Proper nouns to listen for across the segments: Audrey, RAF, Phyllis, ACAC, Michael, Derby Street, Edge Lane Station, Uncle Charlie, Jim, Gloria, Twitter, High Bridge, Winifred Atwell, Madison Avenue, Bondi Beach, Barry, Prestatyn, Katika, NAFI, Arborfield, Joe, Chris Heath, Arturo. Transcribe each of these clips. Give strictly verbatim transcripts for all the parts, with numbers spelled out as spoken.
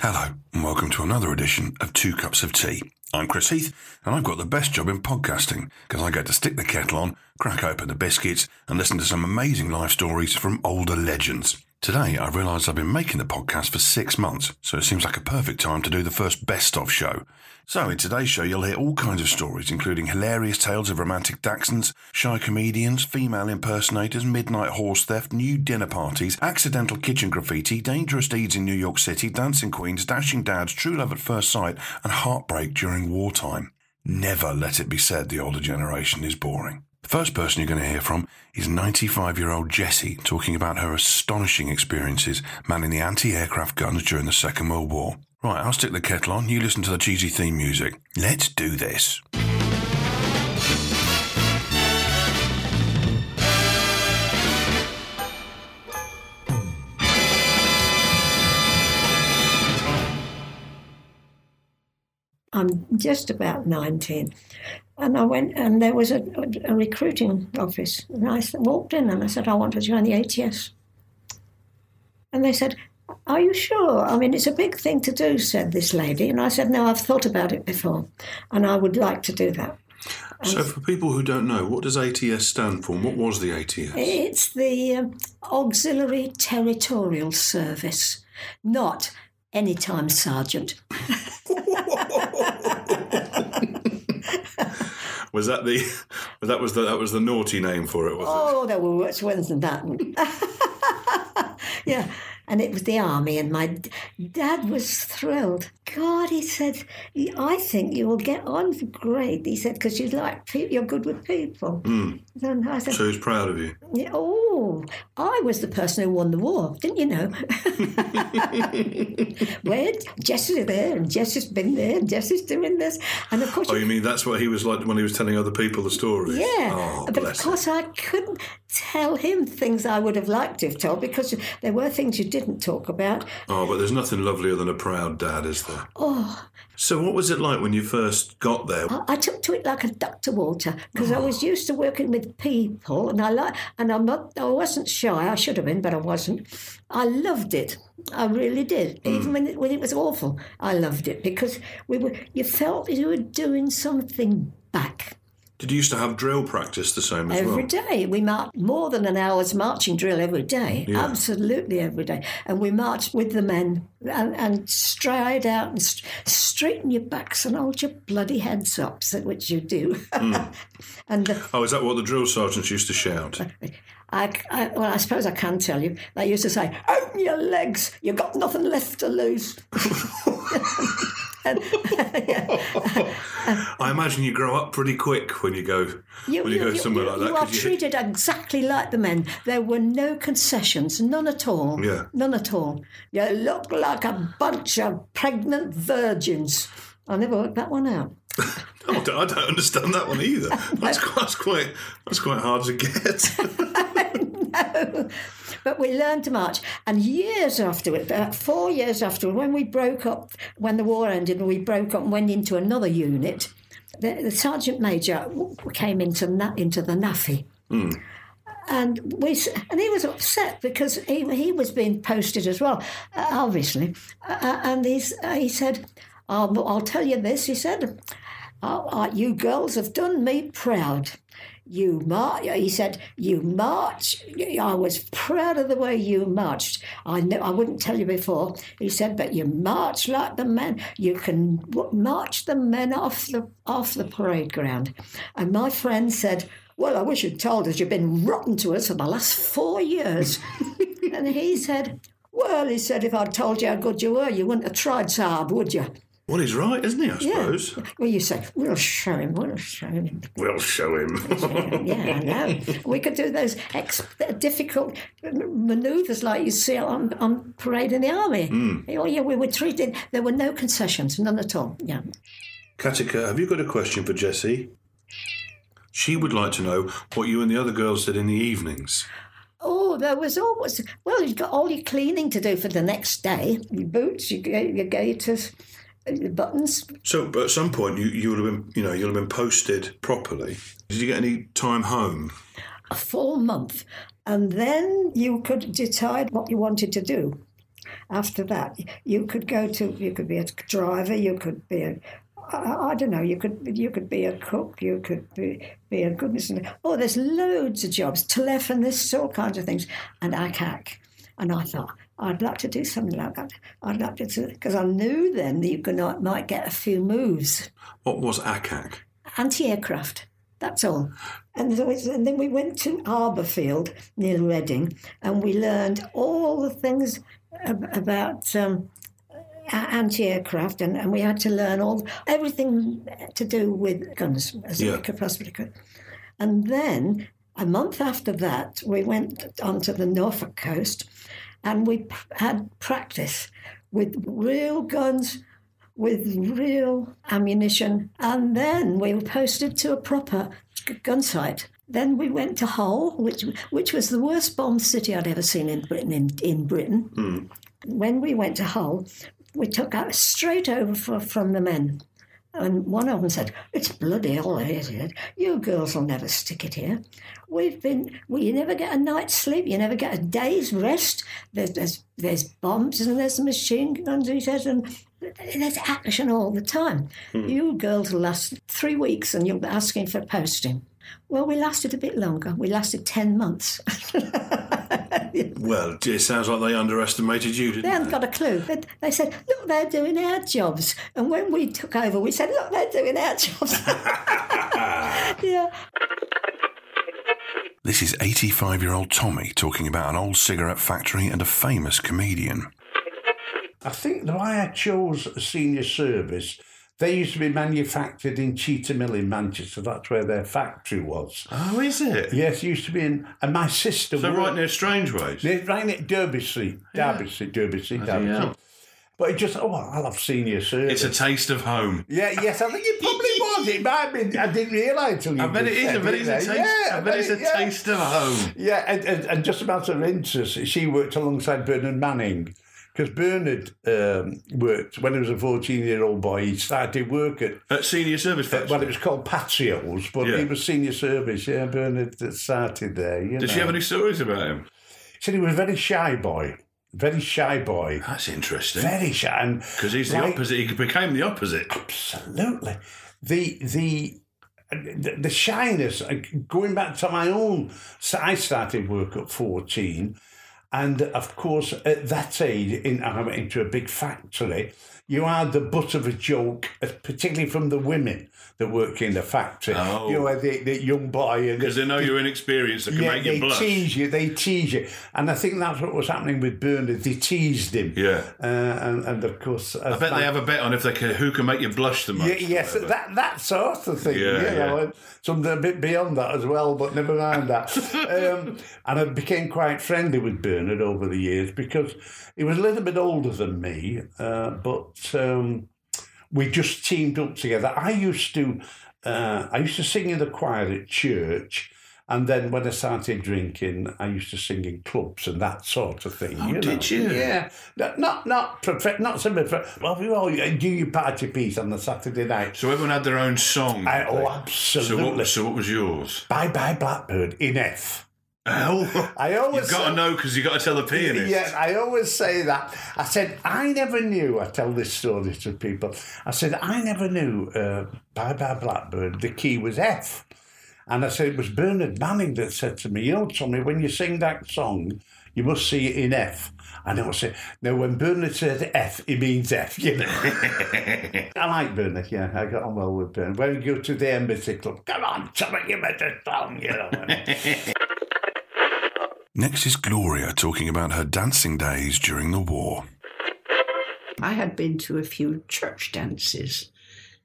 Hello, and welcome to another edition of Two Cups of Tea. I'm Chris Heath, and I've got the best job in podcasting, because I get to stick the kettle on, crack open the biscuits, and listen to some amazing life stories from older legends. Today, I realised I've been making the podcast for six months, so it seems like a perfect time to do the first best-of show. So, in today's show, you'll hear all kinds of stories, including hilarious tales of romantic dachshunds, shy comedians, female impersonators, midnight horse theft, new dinner parties, accidental kitchen graffiti, dangerous deeds in New York City, dancing queens, dashing dads, true love at first sight, and heartbreak during wartime. Never let it be said the older generation is boring. The first person you're going to hear from is ninety-five-year-old Jessie, talking about her astonishing experiences manning the anti-aircraft guns during the Second World War. Right, I'll stick the kettle on, you listen to the cheesy theme music. Let's do this. I'm just about nineteen. And I went, and there was a, a recruiting office. And I walked in, and I said, I want to join the A T S. And they said, are you sure? I mean, it's a big thing to do, said this lady. And I said, no, I've thought about it before, and I would like to do that. And so for people who don't know, what does A T S stand for? And what was the A T S? It's the um, Auxiliary Territorial Service, not anytime sergeant. Was that the that was the, that was the naughty name for it, was oh, it? Oh, there were worse ones than that one. Yeah, and it was the army, and my dad was thrilled. God, he said, I think you will get on great. He said, because you like pe- you're good with people. Mm. And I said, so he's proud of you. Yeah, oh, I was the person who won the war, didn't you know? Where Jessie's there, and Jessie's been there, and Jessie's doing this, and of course. Oh, you, you mean that's what he was like when he was telling other people the stories? Yeah, oh, but of course him. I couldn't tell him things I would have liked to have told, because there were things you didn't talk about. Oh, but there's nothing lovelier than a proud dad, is there? Oh. So what was it like when you first got there? I, I took to it like a duck to water, because oh. I was used to working with people, and I like, and I'm not, I wasn't shy. I should have been, but I wasn't. I loved it. I really did. Mm. Even when it, when it was awful, I loved it, because we were. You felt you were doing something back. Did you used to have drill practice the same as well? Every day. We marched more than an hour's marching drill every day, yeah. Absolutely every day. And we marched with the men and, and stride out and st- straighten your backs and hold your bloody heads up, which you do. Mm. and the, Oh, is that what the drill sergeants used to shout? I, I, well, I suppose I can tell you. They used to say, open your legs, you've got nothing left to lose. And, yeah. I imagine you grow up pretty quick when you go you, when you, you go somewhere you, like that. You are treated you... exactly like the men. There were no concessions, none at all. Yeah. None at all. You look like a bunch of pregnant virgins. I never worked that one out. no, I, don't, I don't understand that one either. That's, that's quite that's quite hard to get. No, but we learned to march. And years afterward, about four years afterward, when we broke up, when the war ended and we broke up and went into another unit, the, the sergeant major came into into the N A F I. Mm. And we and he was upset because he he was being posted as well, uh, obviously. Uh, and he's, uh, he said, I'll, I'll tell you this, he said, oh, you girls have done me proud. you march. He said, you march. I was proud of the way you marched. I knew, I wouldn't tell you before. He said, but you march like the men. You can march the men off the off the parade ground. And my friend said, well, I wish you'd told us. You've been rotten to us for the last four years. And he said, well, he said, if I'd told you how good you were, you wouldn't have tried so hard, would you? Well, he's right, isn't he, I suppose? Yeah. Well, you say, we'll show him, we'll show him. We'll show him. We'll show him. Yeah, I know. We could do those ex- difficult manoeuvres like you see on, on parade in the army. Mm. Oh, yeah, we were treated, there were no concessions, none at all, yeah. Katika, have you got a question for Jessie? She would like to know what you and the other girls did in the evenings. Oh, there was always, well, you've got all your cleaning to do for the next day, your boots, your, your gaiters, the buttons. So but at some point you, you would have been, you know, you'll have been posted properly. Did you get any time home? A full month. And then you could decide what you wanted to do. After that, you could go to, you could be a driver, you could be a, I, I don't know, you could you could be a cook, you could be, be a goodness. And, oh, there's loads of jobs, telephonist, all kinds of things, and A C A C. And I thought, I'd like to do something like that. I'd like to do because I knew then that you could not, might get a few moves. What was A C A C? Anti-aircraft, that's all. And, so and then we went to Arborfield near Reading and we learned all the things ab- about um, anti-aircraft and, and we had to learn all everything to do with guns as yeah. we could possibly could. And then a month after that, we went onto the Norfolk coast and we p- had practice with real guns, with real ammunition. And then we were posted to a proper g- gun site. Then we went to Hull, which which was the worst bombed city I'd ever seen in Britain. In, in Britain. Mm. When we went to Hull, we took out straight over for, from the men. And one of them said, it's bloody all here, said, you girls will never stick it here. We've been, well, you never get a night's sleep, you never get a day's rest. There's there's, there's bombs and there's machine guns, he says, and there's action all the time. Hmm. You girls will last three weeks and you'll be asking for posting. Well, we lasted a bit longer. We lasted ten months. Well, it sounds like they underestimated you, didn't they? They hadn't got a clue. They, they said, look, they're doing our jobs. And when we took over, we said, look, they're doing our jobs. Yeah. This is eighty-five-year-old Tommy talking about an old cigarette factory and a famous comedian. I think the why I chose Senior Service, they used to be manufactured in Cheetah Mill in Manchester. That's where their factory was. Oh, is it? Yes, it used to be in... And my sister... So right near Strangeways? Right near Derby Street. Derby Street, yeah. Derby Street, Derby Street. But it just... Oh, I love Senior Service. It's a taste of home. Yeah, yes, I think it probably was. It might have been... I didn't realise until you I bet it is. I bet it's a taste, yeah, I bet it's a yeah. taste of home. Yeah, and, and, and just a matter of interest, she worked alongside Bernard Manning. Because Bernard um, worked, when he was a fourteen-year-old boy, he started work at... At Senior Service Factory? Well, it was called Patio's, but yeah. he was Senior Service. Yeah, Bernard started there. You Did know. She have any stories about him? He said he was a very shy boy. Very shy boy. That's interesting. Very shy. Because he's like, the opposite. He became the opposite. Absolutely. The... the The shyness, going back to my own... So I started work at fourteen... And, of course, at that age, in, I went into a big factory, you are the butt of a joke, particularly from the women that work in the factory. Oh. You know, the, the young boy... Because they know you're inexperienced, they can yeah, make you blush. Yeah, they tease you, they tease you. And I think that's what was happening with Bernard. They teased him. Yeah. Uh, and, and, of course... I bet that, they have a bet on if they can, who can make you blush the most. Yeah, yes, that, that sort of thing. Yeah, you yeah. know, something a bit beyond that as well, but never mind that. um, and I became quite friendly with Bernard over the years because he was a little bit older than me, uh, but um, we just teamed up together. I used to, uh, I used to sing in the choir at church, and then when I started drinking, I used to sing in clubs and that sort of thing. Oh, you know? Did you? Yeah, not not perfect, not so perfect. Well, we all do your party piece on the Saturday night. So everyone had their own song. I, oh, absolutely. So what, so what was yours? Bye Bye Blackbird in F. Oh, I always you've got say, to know because you've got to tell the pianist. Yeah, I always say that. I said, I never knew, I tell this story to people, I said, I never knew uh, Bye Bye Blackbird, the key was F. And I said, it was Bernard Manning that said to me, you know, Tommy, when you sing that song, you must see it in F. And I said, now when Bernard said F, he means F, you know. I like Bernard, yeah. I got on well with Bernard. When we go to the Embassy Club, come on, Tommy, you made a song, you know. Next is Gloria talking about her dancing days during the war. I had been to a few church dances,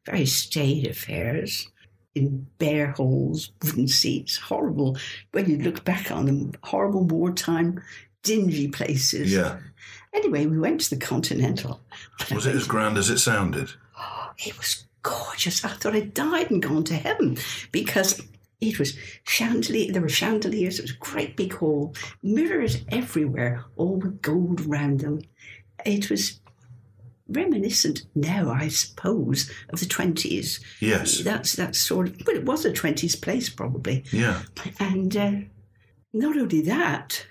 very staid affairs, in bare halls, wooden seats, horrible. When you look back on them, horrible wartime, dingy places. Yeah. Anyway, we went to the Continental. Was it as grand as it sounded? Oh, it was gorgeous. I thought I'd died and gone to heaven because it was chandelier. There were chandeliers. It was a great big hall, mirrors everywhere, all with gold round them. It was reminiscent now, I suppose, of the twenties. Yes. That's that sort of... Well, it was a twenties place, probably. Yeah. And uh, not only that,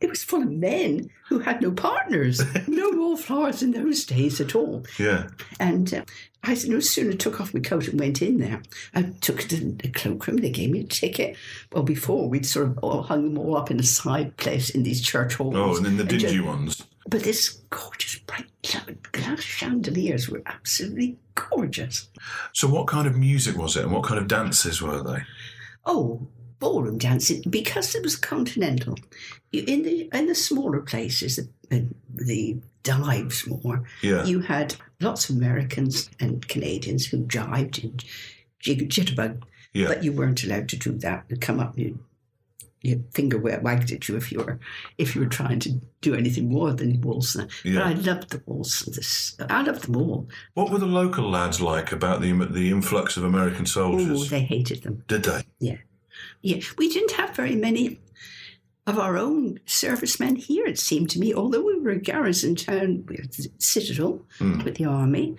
it was full of men who had no partners. No wallflowers in those days at all. Yeah. And uh, I no sooner took off my coat and went in there. I took it to the cloakroom. They gave me a ticket. Well, before, we'd sort of all hung them all up in a side place in these church halls. Oh, and then the dingy just, ones. But this gorgeous bright glass chandeliers were absolutely gorgeous. So what kind of music was it and what kind of dances were they? Oh, ballroom dancing, because it was Continental. In the in the smaller places, the, the dives more, yeah. You had lots of Americans and Canadians who jived and jig- jitterbug, yeah. But you weren't allowed to do that. You'd come up and you'd your finger wagged at you if you were if you were trying to do anything more than waltz. Yeah. But I loved the waltz. I loved them all. What were the local lads like about the the influx of American soldiers? Oh, they hated them. Did they? Yeah, yeah. We didn't have very many of our own servicemen here. It seemed to me, although we were a garrison town, we had the Citadel mm. with the army,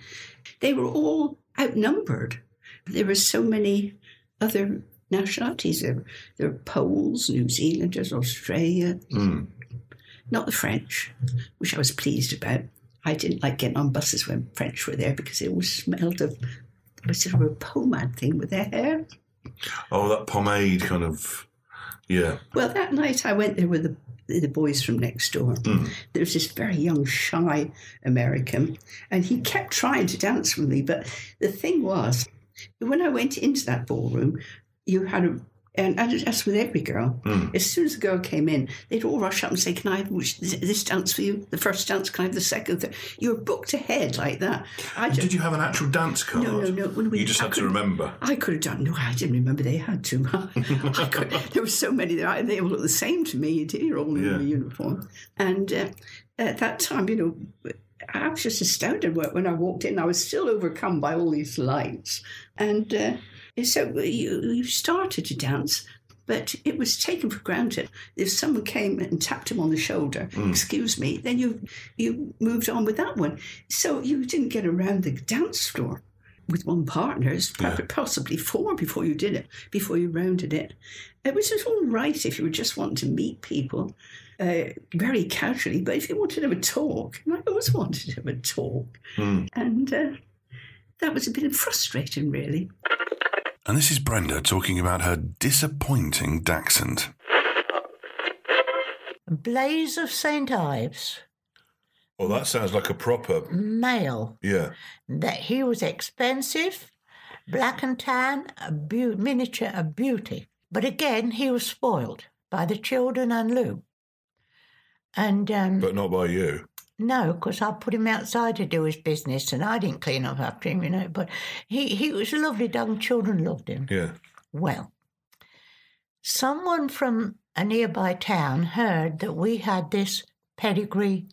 they were all outnumbered. There were so many other nationalities. There were Poles, New Zealanders, Australia, mm. not the French, which I was pleased about. I didn't like getting on buses when French were there because they always smelled of a sort of a pomade thing with their hair. Oh, that pomade kind of, yeah. Well, that night I went there with the the boys from next door. Mm. There was this very young, shy American, and he kept trying to dance with me. But the thing was, when I went into that ballroom, you had a, and as with every girl, mm. as soon as a girl came in, they'd all rush up and say, can I have this dance for you? The first dance, can I have the second? Third? You were booked ahead like that. I just, did you have an actual dance card? No, no, no. We, you just I had to remember. I could have done, no, I didn't remember. They had to. I could, there were so many there. They all looked the same to me. You're all in yeah. the uniform. And uh, at that time, you know, I was just astounded when I walked in. I was still overcome by all these lights. And... Uh, So you, you started to dance, but it was taken for granted. If someone came and tapped him on the shoulder, mm. excuse me, then you you moved on with that one. So you didn't get around the dance floor with one partner, yeah. possibly four before you did it, before you rounded it. It was just all right if you were just wanting to meet people uh, very casually, but if you wanted to have a talk, and I always wanted to have a talk, mm. and uh, that was a bit frustrating, really. And this is Brenda talking about her disappointing dachshund. Blaze of Saint Ives. Well, that sounds like a proper... Male. Yeah. That he was expensive, black and tan, a be- miniature of beauty. But again, he was spoiled by the children and Lou. And um, But not by you. No, because I put him outside to do his business and I didn't clean up after him, you know. But he, he was lovely, young children loved him. Yeah. Well, someone from a nearby town heard that we had this pedigree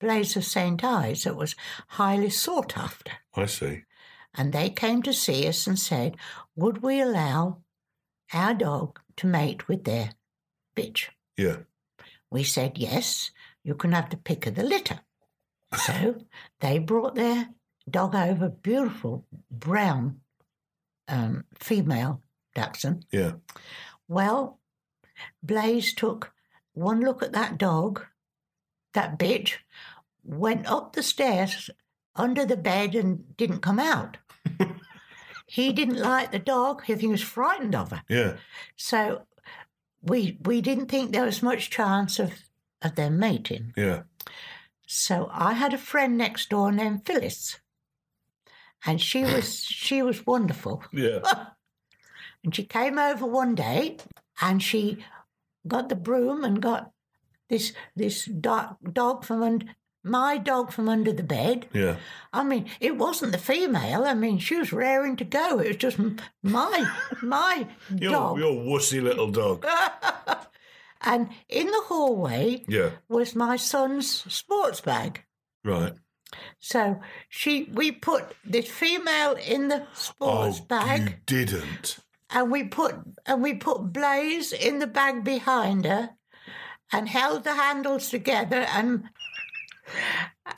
Blaze of Saint Ives that was highly sought after. I see. And they came to see us and said, would we allow our dog to mate with their bitch? Yeah. We said yes. You can have the pick of the litter. So they brought their dog over, beautiful brown um, female dachshund. Yeah. Well, Blaze took one look at that dog, that bitch, went up the stairs under the bed and didn't come out. He didn't like the dog. He was frightened of her. Yeah. So we we didn't think there was much chance of, of them mating. Yeah. So I had a friend next door named Phyllis, and she was she was wonderful. Yeah. And she came over one day, and she got the broom and got this this dog, dog from under, my dog from under the bed. Yeah. I mean, it wasn't the female. I mean, she was raring to go. It was just my my your, dog. Your wussy little dog. And in the hallway yeah. was my son's sports bag. Right. So she, we put this female in the sports oh, bag. You didn't. And we put and we put Blaze in the bag behind her, and held the handles together. And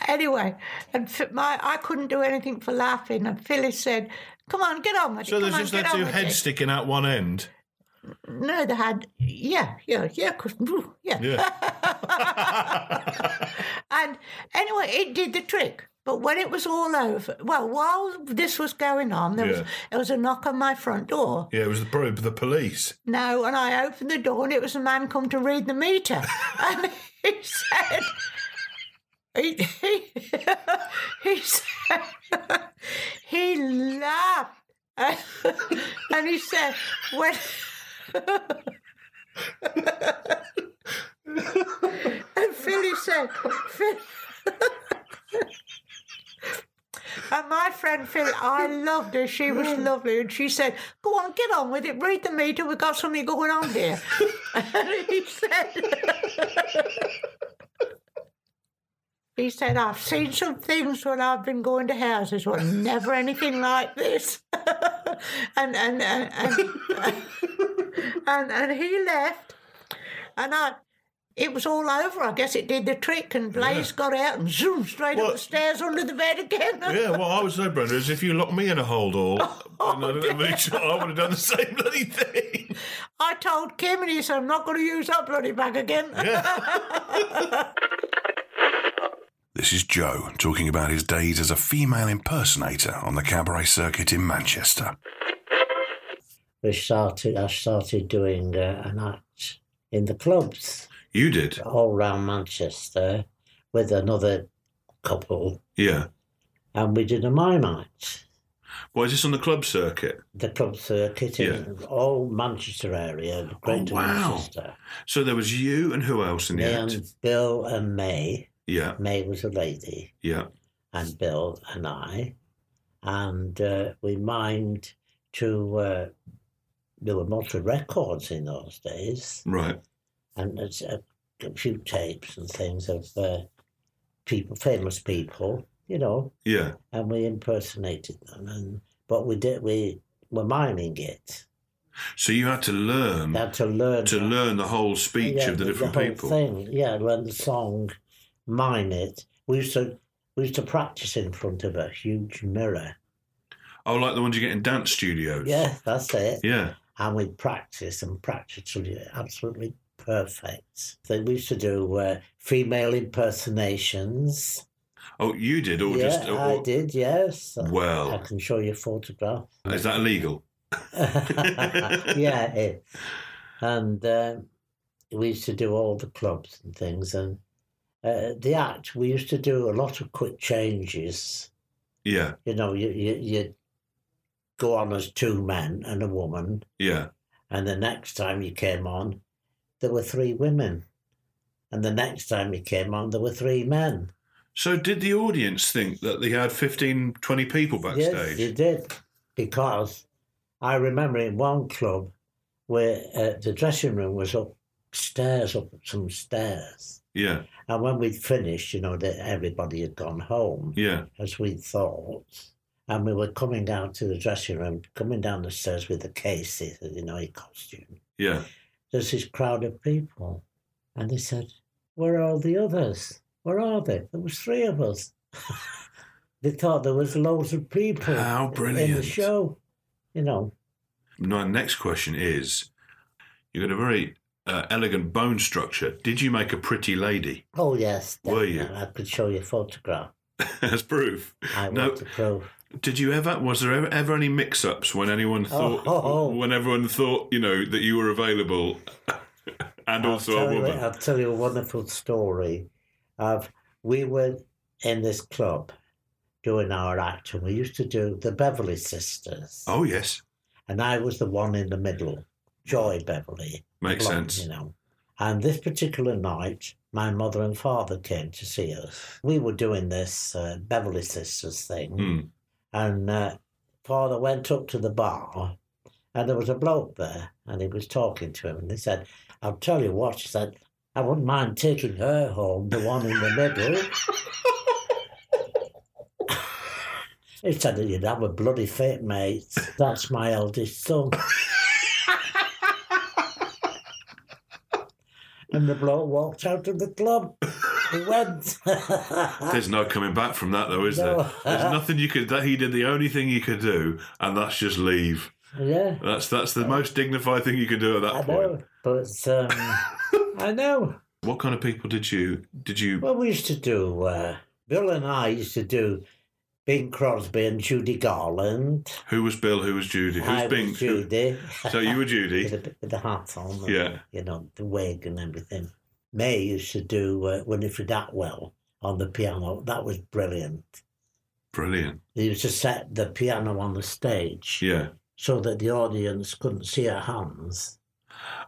anyway, and my I couldn't do anything for laughing. And Phyllis said, "Come on, get on with it." So there's just the two heads sticking out one end. No, they had, yeah, yeah, yeah, yeah. yeah. And anyway, it did the trick. But when it was all over, well, while this was going on, there yeah. was there was a knock on my front door. Yeah, it was probably the police. No, and I opened the door, and it was a man come to read the meter. And he said, he, he, he said, he laughed. And he said, when... and Philly said, Philly... And my friend Phil, I loved her. She was lovely. And she said, "Go on, get on with it. Read the meter. We've got something going on here." And he said, he said, "I've seen some things when I've been going to houses, well, never anything like this." and, and, and, and, and, and, and he left. And I... It was all over. I guess it did the trick, and Blaze yeah. got out and zoomed straight well, up the stairs under the bed again. Yeah, what I would say, Brenda, is if you locked me in a hole door, oh, I, didn't make sure I would have done the same bloody thing. I told Kim, and he said, "I'm not going to use that bloody bag again." Yeah. This is Joe talking about his days as a female impersonator on the cabaret circuit in Manchester. We started. I started doing uh, an act in the clubs. You did? All round Manchester with another couple. Yeah. And we did a mime act. Why is this on the club circuit? The club circuit yeah. in all Manchester area, Greater oh, wow. Manchester. So there was you and who else in the Me act? And Bill and May. Yeah. May was a lady. Yeah. And Bill and I. And uh, we mimed to... Uh, there were multi records in those days. Right. And there's a few tapes and things of uh, people, famous people, you know. Yeah. And we impersonated them, and but we did we were miming it. So you had to learn. Had to learn to that. learn the whole speech yeah, of the, the different the whole people. Thing. Yeah, when the song, mime it. We used to we used to practice in front of a huge mirror. Oh, like the ones you get in dance studios. Yeah, that's it. Yeah. And we'd practice and practice till you absolutely. Perfect. They used to do uh, female impersonations. Oh, you did? Or yeah, just, or, I did, yes. Well. I can show you a photograph. Is that illegal? Yeah, it is. And uh, we used to do all the clubs and things. And uh, the act, we used to do a lot of quick changes. Yeah. You know, you you you'd go on as two men and a woman. Yeah. And the next time you came on, there were three women. And the next time he came on, there were three men. So did the audience think that they had fifteen, twenty people backstage? Yes, they did. Because I remember in one club where uh, the dressing room was upstairs, up some stairs. Yeah. And when we'd finished, you know, that everybody had gone home. Yeah. As we thought. And we were coming down to the dressing room, coming down the stairs with the cases, you know, a costume. Yeah. There's this crowd of people, and they said, "Where are all the others? Where are they?" There was three of us. They thought there was loads of people How brilliant. in the show, you know. My next question is, you've got a very uh, elegant bone structure. Did you make a pretty lady? Oh, yes. Definitely. Were you? I could show you a photograph. That's proof. I no, want to prove. Did you ever? Was there ever, ever any mix-ups when anyone thought, oh, oh, oh. when everyone thought, you know, that you were available, and I'll also a woman? You, I'll tell you a wonderful story. Of we were in this club doing our act, and we used to do the Beverly Sisters. Oh yes. And I was the one in the middle, Joy Beverly. Makes blonde, sense, you know. And this particular night, my mother and father came to see us. We were doing this uh, Beverly Sisters thing. Mm. And uh, father went up to the bar, and there was a bloke there, and he was talking to him, and he said, I'll tell you what, he said, I wouldn't mind taking her home, the one in the middle. He said, you'd have a bloody fit, mate. That's my eldest son. And the bloke walked out of the club. He went. There's no coming back from that, though, is no. there? There's nothing you could... That he did the only thing you could do, and that's just leave. Yeah. That's that's the uh, most dignified thing you could do at that I point. Know, but um, I know. What kind of people did you... Did you? Well, we used to do... Uh, Bill and I used to do Bing Crosby and Judy Garland. Who was Bill? Who was Judy? Who's I Bing? Was Judy. So you were Judy. With, a, with the hat on. And, yeah. You know, the wig and everything. May used to do uh, Winifred Atwell on the piano. That was brilliant. Brilliant. He used to set the piano on the stage. Yeah. So that the audience couldn't see her hands.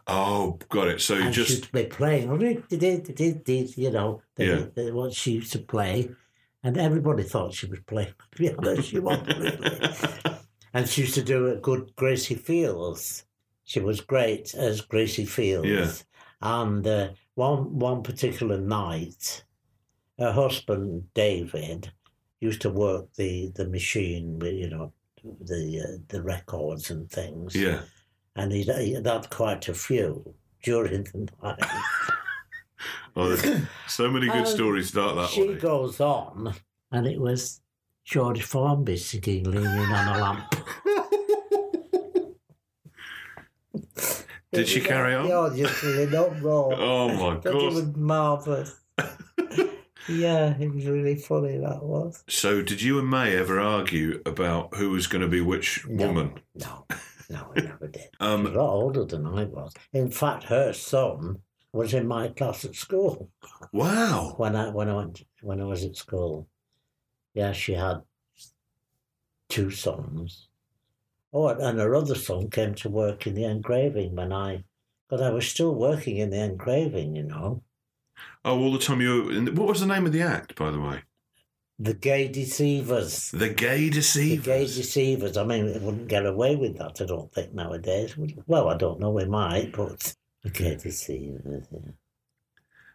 Oh, got it. So you just... she'd be playing, you know, the, yeah. the, what she used to play. And everybody thought she was playing the piano. She wasn't really. And she used to do a good Gracie Fields. She was great as Gracie Fields. Yeah. And uh, one one particular night, her husband, David, used to work the, the machine, with, you know, the uh, the records and things. Yeah. And he'd, he'd had quite a few during the night. Oh, so many good stories start that she way. She goes on, and it was George Formby singing Leaning on a Lamp. Did she carry on? Oh, my God. It was marvellous. Yeah, it was really funny, that was. So did you and May ever argue about who was going to be which no, woman? No, no, I never did. um, She was a lot older than I was. In fact, her son... was in my class at school. Wow! When I when I went when I was at school, yeah, she had two sons. Oh, and her other son came to work in the engraving when I, because I was still working in the engraving, you know. Oh, all the time you were. In, what was the name of the act, by the way? The Gay Deceivers. The Gay Deceivers. The Gay Deceivers. I mean, they wouldn't get away with that, I don't think, nowadays. Well, I don't know. We might, but. Okay, to see.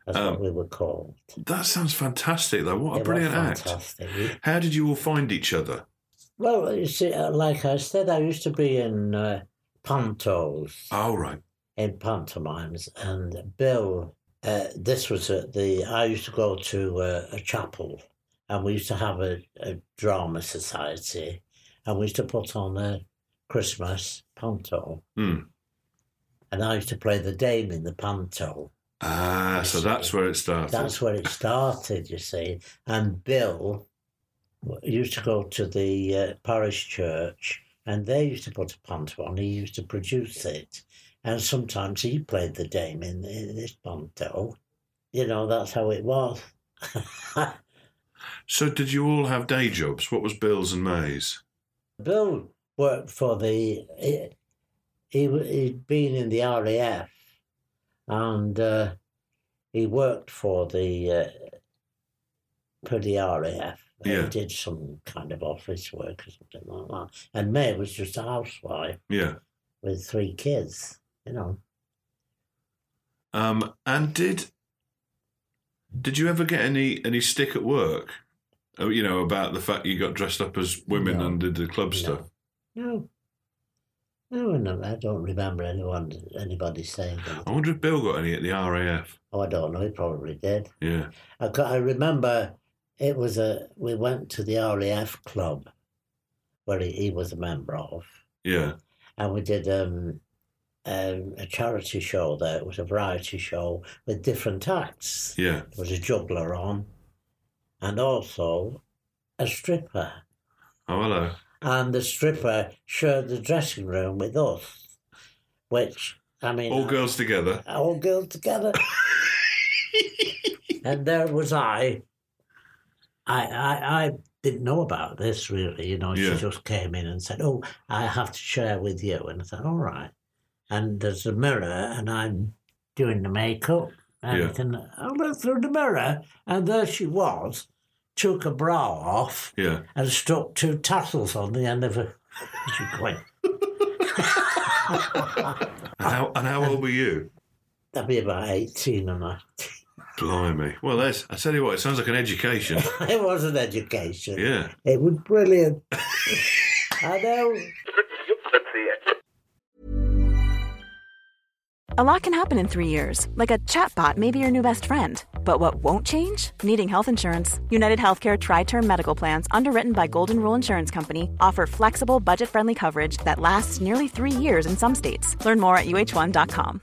That's um, what we were called. That sounds fantastic, though. What a it brilliant was fantastic. Act. How did you all find each other? Well, you see, like I said, I used to be in uh, pantos. Oh, right. In pantomimes. And Bill, uh, this was at the... I used to go to uh, a chapel, and we used to have a, a drama society, and we used to put on a Christmas panto. Hmm. And I used to play the dame in the panto. Ah, so that's where it started. That's where it started, you see. And Bill used to go to the uh, parish church, and they used to put a panto on. He used to produce it. And sometimes he played the dame in, in this panto. You know, that's how it was. So did you all have day jobs? What was Bill's and May's? Bill worked for the... It, He, he'd been in the R A F, and uh, he worked for the uh, for the R A F. Yeah. He did some kind of office work or something like that. And May was just a housewife. Yeah. With three kids, you know. Um. And did did you ever get any any stick at work? You know, about the fact you got dressed up as women no. and did the club no. stuff. No. No, no, I don't remember anyone, anybody saying that. I wonder if Bill got any at the R A F. Oh, I don't know. He probably did. Yeah. I, I remember it was a... We went to the R A F club where he, he was a member of. Yeah. And we did um, um, a charity show there. It was a variety show with different acts. Yeah. There was a juggler on and also a stripper. Oh, hello. And the stripper shared the dressing room with us, which, I mean... All girls together? All girls together. And there was I. I, I, I didn't know about this, really. You know, yeah. She just came in and said, oh, I have to share with you. And I thought, all right. And there's a mirror, and I'm doing the makeup. And yeah. I, can, I looked through the mirror, and there she was, took her bra off, yeah. and stuck two tassels on the end of her. She went. And how, and how old were you? I'd be about eighteen and I. Blimey. Well, that's, I tell you what, it sounds like an education. It was an education. Yeah. It was brilliant. I know. A lot can happen in three years, like a chatbot may be your new best friend. But what won't change? Needing health insurance. United Healthcare Tri-Term Medical Plans, underwritten by Golden Rule Insurance Company, offer flexible, budget-friendly coverage that lasts nearly three years in some states. Learn more at U H one dot com.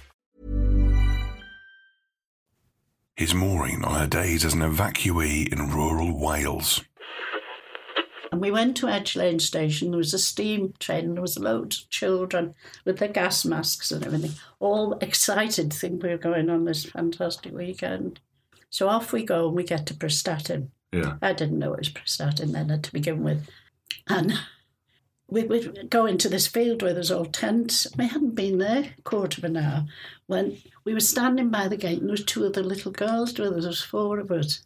His mooring on her days as an evacuee in rural Wales. And we went to Edge Lane Station. There was a steam train and there was loads of children with their gas masks and everything, all excited to think we were going on this fantastic weekend. So off we go and we get to Prestatyn. Yeah. I didn't know it was Prestatyn then to begin with. And we would go into this field where there's all tents. We hadn't been there a quarter of an hour when we were standing by the gate and there was two other little girls with us. There was four of us,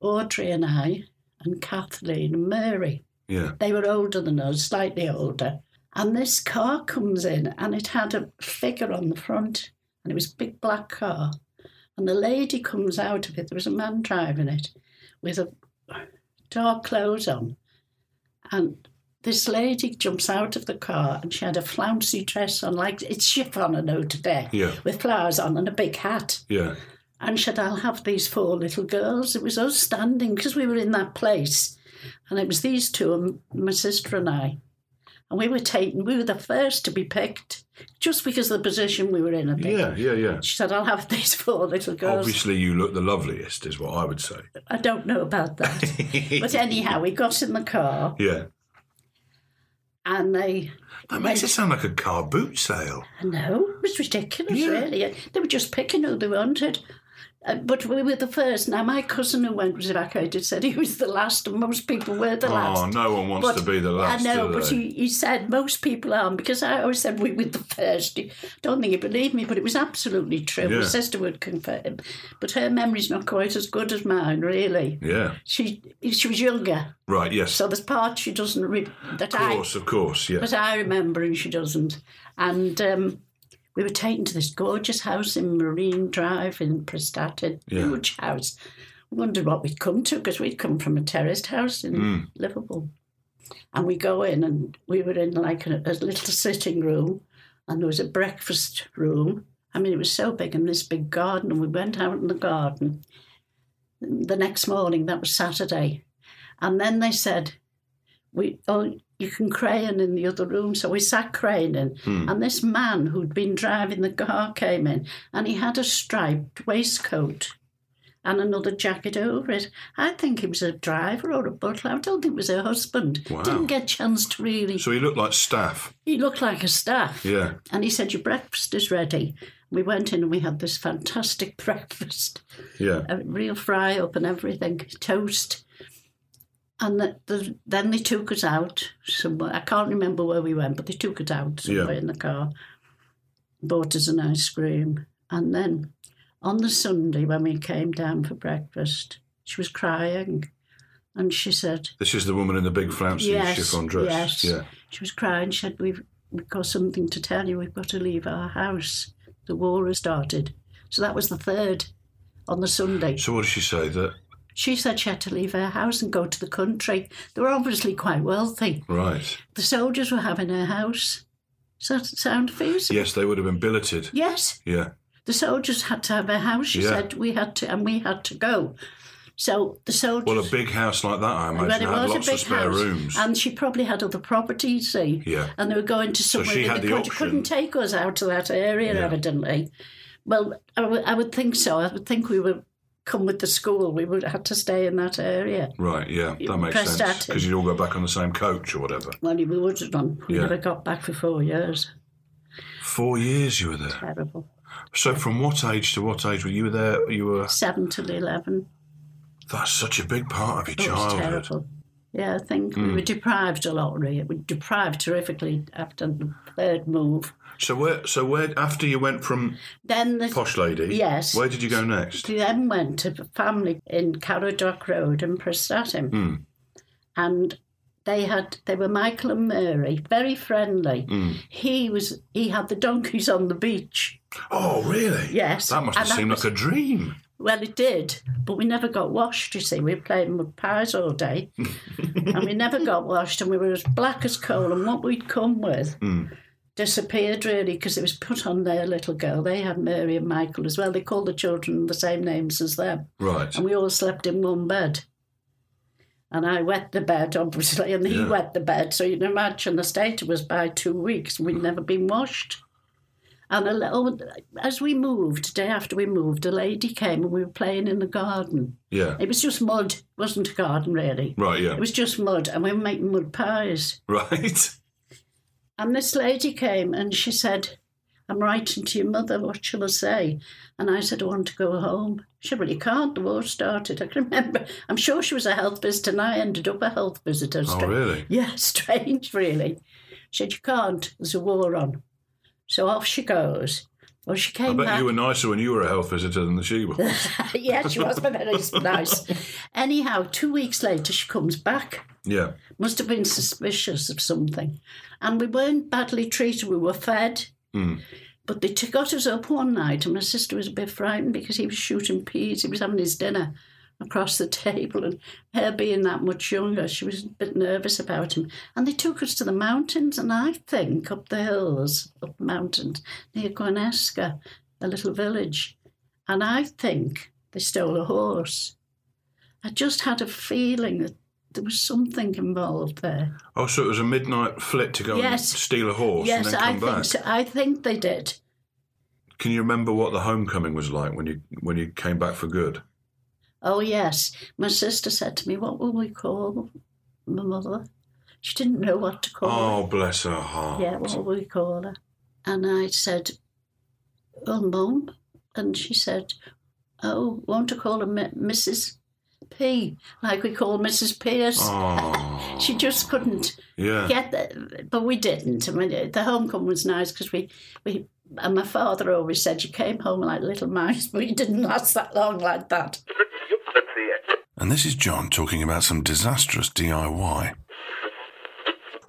Audrey and I, and Kathleen and Mary. Yeah. They were older than us, slightly older. And this car comes in and it had a figure on the front and it was a big black car. And the lady comes out of it. There was a man driving it with a dark clothes on. And this lady jumps out of the car and she had a flouncy dress on, like it's chiffon, I know, today, yeah. with flowers on and a big hat. Yeah. And said, I'll have these four little girls. It was us standing, because we were in that place. And it was these two, and my sister and I. And we were taken, we were the first to be picked, just because of the position we were in, I think. Yeah, yeah, yeah. She said, I'll have these four little girls. Obviously, you look the loveliest, is what I would say. I don't know about that. But anyhow, we got in the car. Yeah. And they... That makes it sound like a car boot sale. I know. It was ridiculous, yeah. really. They were just picking who they wanted. Uh, but we were the first. Now, my cousin who went was evacuated said he was the last, and most people were the oh, last. Oh, no one wants but, to be the last. I know, but he, he said most people aren't, because I always said we were the first. I don't think he believed me, but it was absolutely true. Yeah. My sister would confirm. But her memory's not quite as good as mine, really. Yeah. She she was younger. Right, yes. So there's part she doesn't... Re- that of course, I, of course, yeah. But I remember and she doesn't. And... Um, we were taken to this gorgeous house in Marine Drive in Prestatyn, yeah. huge house. We wondered what we'd come to, because we'd come from a terraced house in mm. Liverpool. And we go in, and we were in like a, a little sitting room, and there was a breakfast room. I mean, it was so big, and this big garden, and we went out in the garden. The next morning, that was Saturday. And then they said, we... Oh, you can crane in the other room. So we sat craning. Hmm. And this man who'd been driving the car came in and he had a striped waistcoat and another jacket over it. I think he was a driver or a butler. I don't think it was her husband. Wow. Didn't get a chance to really... So he looked like staff. He looked like a staff. Yeah. And he said, your breakfast is ready. We went in and we had this fantastic breakfast. Yeah. A real fry up and everything. Toast. And the, the, then they took us out somewhere. I can't remember where we went, but they took us out somewhere yeah. in the car, bought us an ice cream. And then on the Sunday when we came down for breakfast, she was crying. And she said... This is the woman in the big flouncy yes, chiffon dress. Yes, yeah. She was crying. She said, we've, we've got something to tell you. We've got to leave our house. The war has started. So that was the third on the Sunday. So what did she say? That She said she had to leave her house and go to the country. They were obviously quite wealthy. Right. The soldiers were having her house. Does that sound feasible? Yes, they would have been billeted. Yes. Yeah. The soldiers had to have her house, she yeah. said. We had to, and we had to go. So the soldiers... Well, a big house like that, I imagine, it had lots of spare house, rooms. And she probably had other properties, see? Yeah. And they were going to somewhere... So she had the country. Option. Couldn't take us out of that area, yeah. evidently. Well, I, w- I would think so. I would think we would come with the school. We would have to stay in that area. Right, yeah, that makes Prestatyn. Sense. Because you'd all go back on the same coach or whatever. Well, we would have done. We yeah. never got back for four years. Four years you were there? Terrible. So from what age to what age were you there? You were Seven till eleven. That's such a big part of your it childhood. It was terrible. Yeah, I think mm. we were deprived a lot, really. We were deprived terrifically after the third move. So where, so where after you went from then the, posh lady, yes, where did you go next? We then went to a family in Carradoc Road in Prestatyn. Mm. And they had they were Michael and Mary, very friendly. Mm. He was he had the donkeys on the beach. Oh, really? Yes. That must have and seemed was, like a dream. Well, it did, but we never got washed, you see. We were playing with pies all day, and we never got washed, and we were as black as coal, and what we'd come with mm. disappeared, really, because it was put on their little girl. They had Mary and Michael as well. They called the children the same names as them. Right. And we all slept in one bed. And I wet the bed, obviously, and he yeah. wet the bed. So you can imagine the state was by two weeks. We'd never been washed. And a little, as we moved, the day after we moved, a lady came and we were playing in the garden. Yeah. It was just mud. It wasn't a garden, really. Right, yeah. It was just mud, and we were making mud pies. Right. And this lady came and she said, I'm writing to your mother, what shall I say? And I said, I want to go home. She said, well, you can't, the war started. I can remember, I'm sure she was a health visitor, and I ended up a health visitor. Oh, St- really? Yeah, strange, really. She said, you can't, there's a war on. So off she goes. Well, she came back. I bet back. You were nicer when you were a health visitor than she was. Yeah, she was very nice. Anyhow, two weeks later, she comes back. Yeah. Must have been suspicious of something. And we weren't badly treated. We were fed. Mm. But they got us up one night, and my sister was a bit frightened because he was shooting peas. He was having his dinner across the table, and her being that much younger, she was a bit nervous about him. And they took us to the mountains, and I think up the hills, up the mountains, near Gorneska, a little village. And I think they stole a horse. I just had a feeling that there was something involved there. Oh, so it was a midnight flit to go yes. and steal a horse yes, and then come I back? Yes, so. I think they did. Can you remember what the homecoming was like when you when you came back for good? Oh, yes. My sister said to me, what will we call my mother? She didn't know what to call oh, her. Oh, bless her heart. Yeah, what will we call her? And I said, oh, Mum. And she said, oh, won't I call her Missus P, like we call Missus Pierce? Oh. She just couldn't yeah. get that. But we didn't. I mean, the homecoming was nice because we... we and my father always said, you came home like little mice, but you didn't last that long like that. And this is John talking about some disastrous D I Y.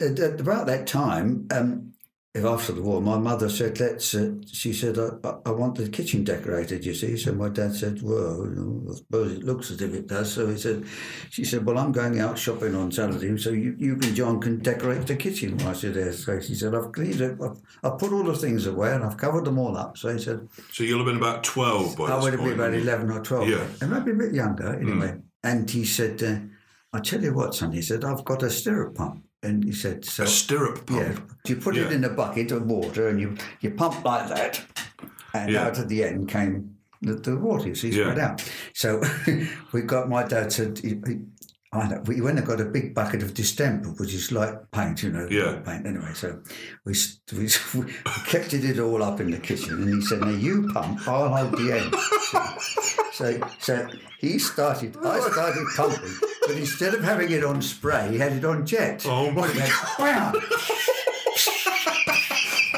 At, at about that time, um, after the war, my mother said, let's, uh, she said, I, I want the kitchen decorated, you see. So my dad said, well, I suppose it looks as if it does. So he said, she said, well, I'm going out shopping on Saturday, so you, you and John can decorate the kitchen whilst you're there. So she said, I've cleaned it, I've, I've put all the things away and I've covered them all up. So he said... So you'll have been about twelve by I this point. I would have been about eleven or twelve. Yeah. I might be a bit younger, anyway. Mm. And he said, uh, I tell you what, son, he said, I've got a stirrup pump. And he said... So, a stirrup pump? Yeah. You put yeah. it in a bucket of water and you, you pump like that. And yeah. out at the end came the, the water. You see, it yeah. spread out. So we got... My dad said... He, he, I know, we went and got a big bucket of distemper, which is like paint, you know, yeah. paint anyway. So we, we, we kept it all up in the kitchen. And he said, now you pump, I'll hold the end. So, So, so he started, I started pumping, but instead of having it on spray, he had it on jet. Oh, my God.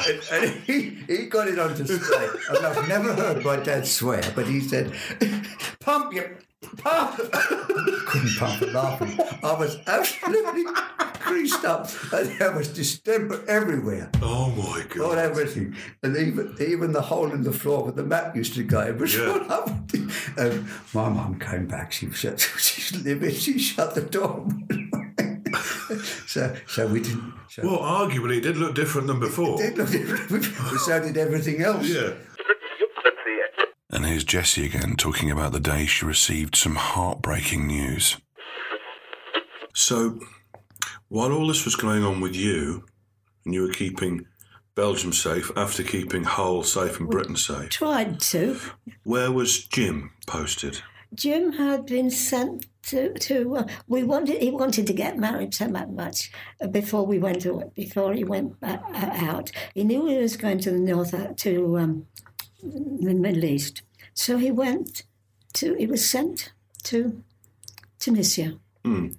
And, and he, he got it onto spray. And I've never heard my dad swear, but he said, pump you, pump. Couldn't pump it laughing. I was absolutely creased up, and there was distemper everywhere. Oh, my God. All everything. And even, even the hole in the floor where the map used to go, it was yeah. all up. And my mum came back. She was at, she's livid. She shut the door. So, so we didn't. So well, arguably, it did look different than before. It did look different before. So did everything else. Yeah. And here's Jessie again talking about the day she received some heartbreaking news. So, while all this was going on with you, and you were keeping Belgium safe after keeping Hull safe and Britain safe. Tried to. Where was Jim posted? Jim had been sent to to uh, we wanted he wanted to get married so much before we went to, before he went out. He knew he was going to the north to um, the Middle East, so he went to he was sent to Tunisia. Mm.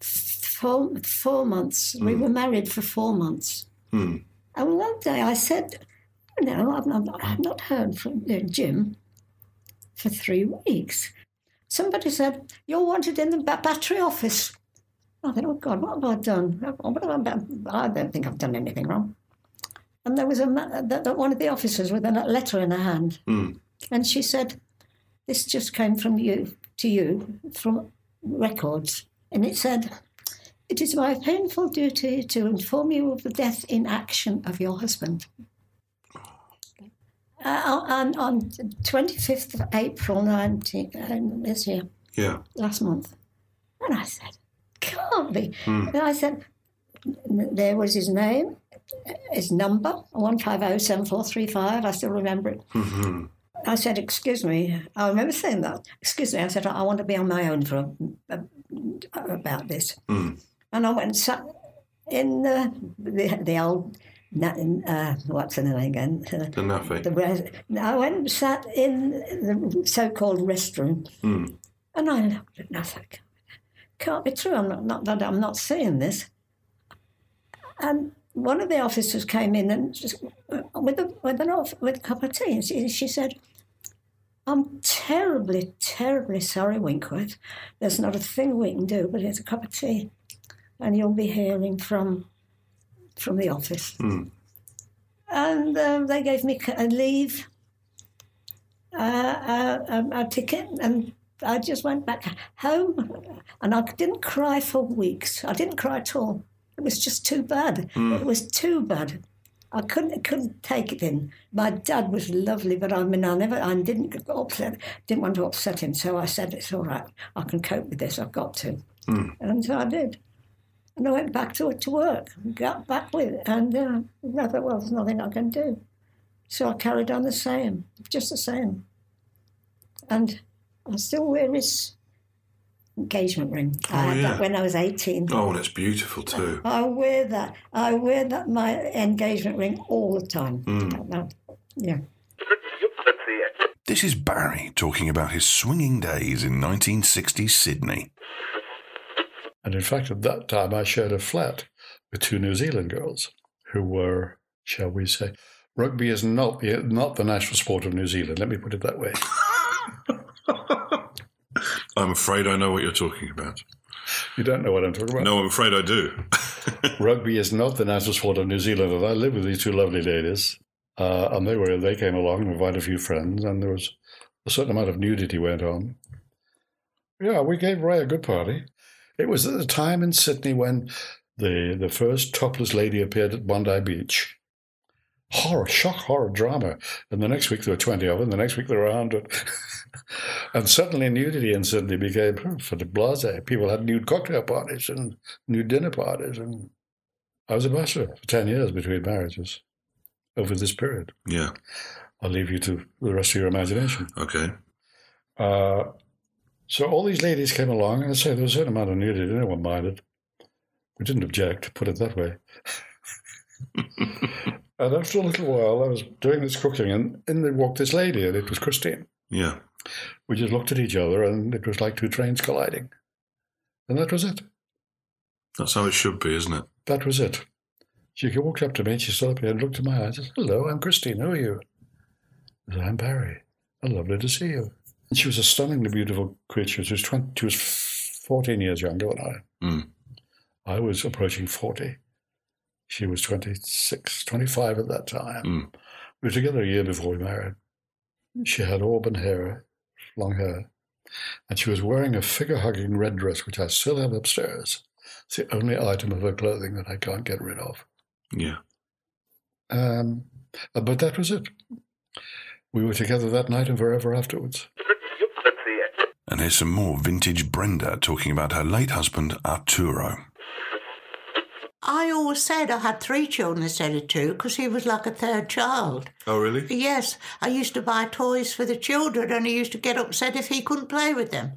Four four months. Mm. We were married for four months. Mm. And one day I said, "No, I've not, I've not heard from uh, Jim for three weeks." Somebody said, "You're wanted in the battery office." I thought, "Oh God, what have I done? I don't think I've done anything wrong." And there was a one of the officers with a letter in her hand, mm. and she said, "This just came from you to you from records," and it said, "It is my painful duty to inform you of the death in action of your husband." Uh, on, on twenty-fifth of April nineteen, uh, this year. Yeah. Last month. And I said, can't be. Mm. And I said, there was his name, his number, one five zero seven four three five. I still remember it. Mm-hmm. I said, excuse me. I remember saying that. Excuse me. I said, I want to be on my own for a, a, about this. Mm. And I went and sat in the, the, the old... Uh, what's the name again? The NAFI. The res- I went and sat in the so-called restroom, mm. and I looked at NAFI. Can't be true. I'm not, not. I'm not seeing this. And one of the officers came in and just, with a, with an off, with a cup of tea, and she, she said, "I'm terribly, terribly sorry, Winkworth. There's not a thing we can do, but here's a cup of tea, and you'll be hearing from." From the office, mm. and um, they gave me a leave, uh, a, a ticket, and I just went back home. And I didn't cry for weeks. I didn't cry at all. It was just too bad. Mm. It was too bad. I couldn't couldn't take it in. My dad was lovely, but I mean, I never, I didn't upset, didn't want to upset him. So I said, "It's all right. I can cope with this. I've got to," mm. and so I did. And I went back to to work, got back with it, and uh, I thought, well, there's nothing I can do. So I carried on the same, just the same. And I still wear this engagement ring. Oh, I had yeah. that when I was eighteen. Oh, and it's beautiful too. I, I wear that. I wear that my engagement ring all the time. Mm. Yeah. This is Barry talking about his swinging days in nineteen sixties Sydney. And in fact, at that time, I shared a flat with two New Zealand girls who were, shall we say, rugby is not the, not the national sport of New Zealand. Let me put it that way. I'm afraid I know what you're talking about. You don't know what I'm talking about? No, I'm afraid I do. Rugby is not the national sport of New Zealand. And I lived with these two lovely ladies, uh, and they were they came along and invited a few friends, and there was a certain amount of nudity went on. Yeah, we gave Ray a good party. It was at the time in Sydney when the the first topless lady appeared at Bondi Beach. Horror, shock, horror, drama. And the next week there were twenty of them, the next week there were one hundred. And suddenly nudity in Sydney became oh, for the blasé. People had nude cocktail parties and nude dinner parties. And I was a bachelor for ten years between marriages over this period. Yeah. I'll leave you to the rest of your imagination. Okay. Uh... So all these ladies came along, and I say there was a certain amount of nudity. No one minded. We didn't object, put it that way. And after a little while, I was doing this cooking, and in they walked this lady, and it was Christine. Yeah. We just looked at each other, and it was like two trains colliding. And that was it. That's how it should be, isn't it? That was it. She walked up to me, and she stood up here and looked in my eyes and said, "Hello, I'm Christine. Who are you?" I said, "I'm Barry. Lovely to see you." And she was a stunningly beautiful creature. She was, twenty, she was fourteen years younger than I. Mm. I was approaching forty. She was twenty-six, twenty-five at that time. Mm. We were together a year before we married. She had auburn hair, long hair, and she was wearing a figure-hugging red dress, which I still have upstairs. It's the only item of her clothing that I can't get rid of. Yeah. Um, but that was it. We were together that night and forever afterwards. And here's some more vintage Brenda talking about her late husband, Arturo. I always said I had three children instead of two because he was like a third child. Oh, really? Yes. I used to buy toys for the children and he used to get upset if he couldn't play with them.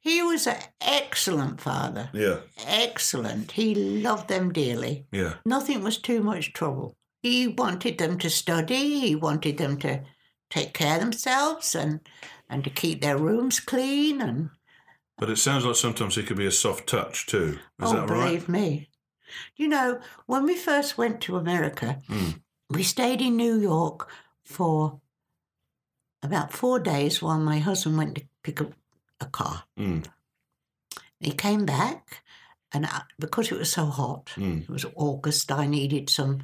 He was an excellent father. Yeah. Excellent. He loved them dearly. Yeah. Nothing was too much trouble. He wanted them to study. He wanted them to take care of themselves and, and to keep their rooms clean and... But it sounds like sometimes it could be a soft touch too. Is oh, that right? Believe me. You know, when we first went to America, mm. we stayed in New York for about four days while my husband went to pick up a car. Mm. He came back, and I, because it was so hot, mm. it was August, I needed some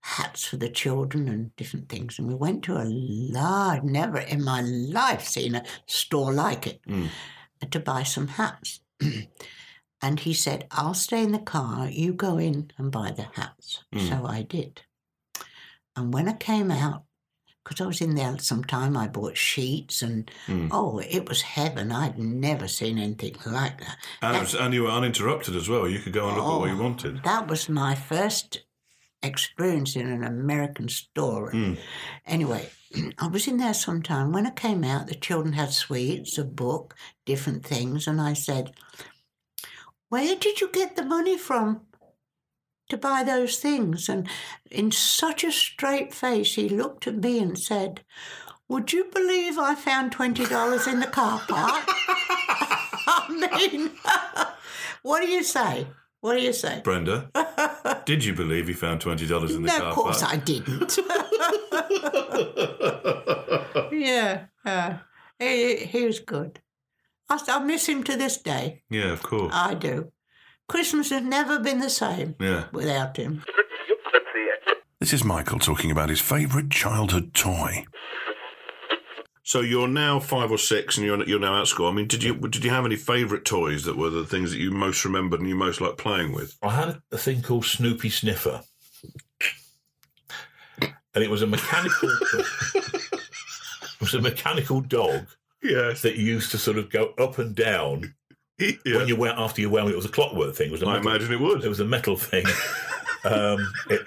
hats for the children and different things. And we went to a large, never in my life seen a store like it. Mm. to buy some hats. And he said, "I'll stay in the car, you go in and buy the hats." Mm. So I did. And when I came out, because I was in there some time, I bought sheets and, mm. oh, it was heaven. I'd never seen anything like that. And, that, was, and you were uninterrupted as well. You could go and look oh, at what you wanted. That was my first experience in an American store. Mm. Anyway, I was in there some time. When I came out, the children had sweets, a book, different things, and I said, "Where did you get the money from to buy those things?" And in such a straight face, he looked at me and said, "Would you believe I found twenty dollars in the car park?" I mean, what do you say? What do you say? Brenda, did you believe he found twenty dollars in the no, car park? No, of course I didn't. Yeah, uh, he, he was good. I, I miss him to this day. Yeah, of course. I do. Christmas has never been the same yeah. without him. This is Michael talking about his favourite childhood toy. So you're now five or six, and you're you're now at school. I mean, did you did you have any favourite toys that were the things that you most remembered and you most liked playing with? I had a thing called Snoopy Sniffer, and it was a mechanical it was a mechanical dog. Yes. That used to sort of go up and down yeah. when you went after you wound it. It was a clockwork thing. It was a metal, I imagine it would. It was a metal thing. um, it,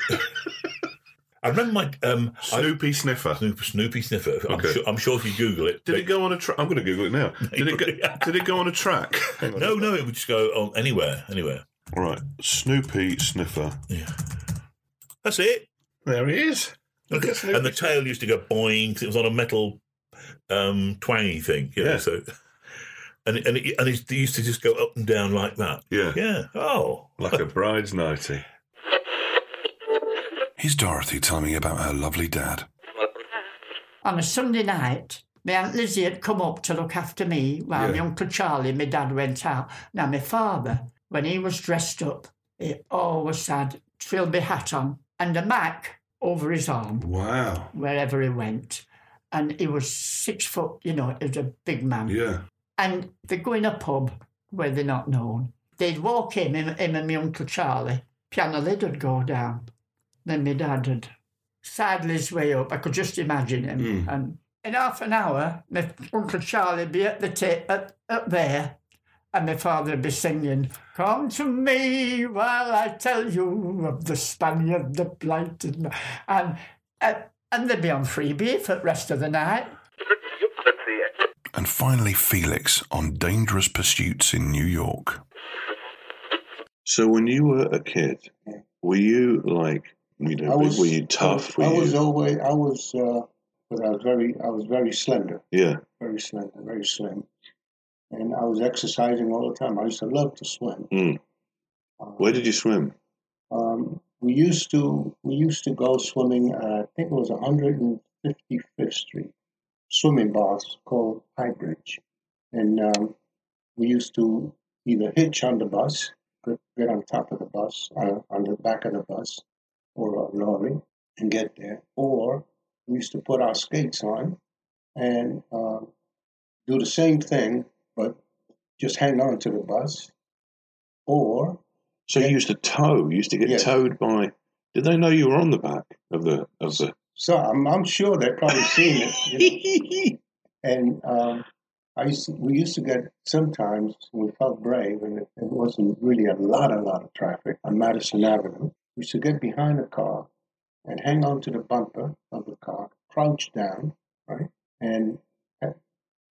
I remember my... Um, Snoopy I, Sniffer. Snoopy, Snoopy Sniffer. Okay. I'm, sure, I'm sure if you Google it... Did it go on a track? I'm going to Google it now. Did it go, did it go on a track? Hang on. No, no, it would just go on anywhere, anywhere. All right. Snoopy Sniffer. Yeah. That's it. There he is. Look at Snoopy. And the tail used to go boing because it was on a metal um, twangy thing. You know, yeah. So, and and it, and it used to just go up and down like that. Yeah. Yeah. Oh. Like a bride's nightie. Here's Dorothy telling me about her lovely dad. On a Sunday night, my Aunt Lizzie had come up to look after me while yeah. my Uncle Charlie, my dad, went out. Now, my father, when he was dressed up, he always had trilby hat on and a mac over his arm. Wow. Wherever he went. And he was six foot, you know, he was a big man. Yeah. And they'd go in a pub where they're not known. They'd walk in, him, him and my Uncle Charlie. Piano lid would go down. Then my dad had sidled his way up. I could just imagine him. Mm. And in half an hour, my Uncle Charlie would be at the tip, up, up there, and my father would be singing, "Come to me while I tell you of the Spaniard, the blighted man." And, uh, and they'd be on free beer for the rest of the night. And finally, Felix on Dangerous Pursuits in New York. So when you were a kid, were you like... You know, I was, were you tough? I, were I you... was always. I was. Uh, But I was very, I was very slender. Yeah. Very slender, very slim. And I was exercising all the time. I used to love to swim. Mm. Um, Where did you swim? Um, we used to, we used to go swimming. Uh, I think it was one hundred fifty-fifth Street swimming baths called High Bridge, and um, we used to either hitch on the bus, get on top of the bus, uh, on the back of the bus, or a lorry, and get there, or we used to put our skates on and uh, do the same thing, but just hang on to the bus, or... So get, you used to tow, you used to get yes. towed by... Did they know you were on the back of the... Of the... So I'm, I'm sure they've probably seen it. You know? And um, I used to, we used to get, sometimes, we felt brave, and it, it wasn't really a lot, a lot of traffic on Madison Avenue. We used to get behind a car and hang on to the bumper of the car, crouch down, right, and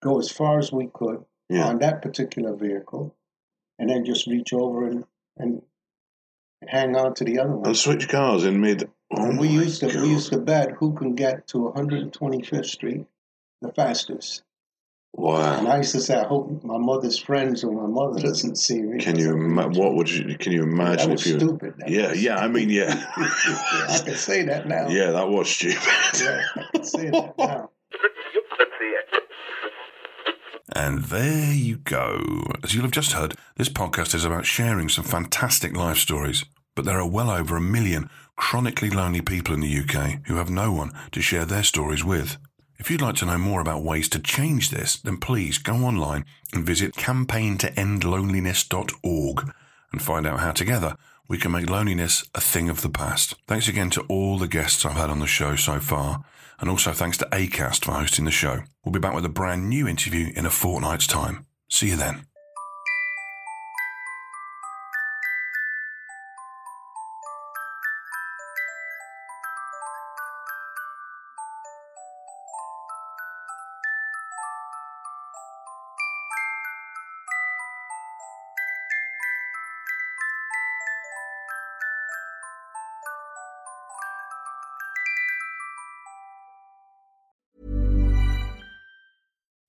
go as far as we could yeah. on that particular vehicle, and then just reach over and, and hang on to the other one. And switch cars in mid. Oh we used to God. we used to bet who can get to one hundred twenty-fifth Street the fastest. Wow! And I used to say, I hope my mother's friends or my mother doesn't see me. Can you ima- what would you? Can you imagine that was if you? Stupid. That yeah, was yeah. Stupid. I mean, yeah. I can say that now. Yeah, that was stupid. Yeah, I can say that now. And there you go. As you'll have just heard, this podcast is about sharing some fantastic life stories. But there are well over a million chronically lonely people in the U K who have no one to share their stories with. If you'd like to know more about ways to change this, then please go online and visit campaign to end loneliness dot org and find out how together we can make loneliness a thing of the past. Thanks again to all the guests I've had on the show so far, and also thanks to Acast for hosting the show. We'll be back with a brand new interview in a fortnight's time. See you then.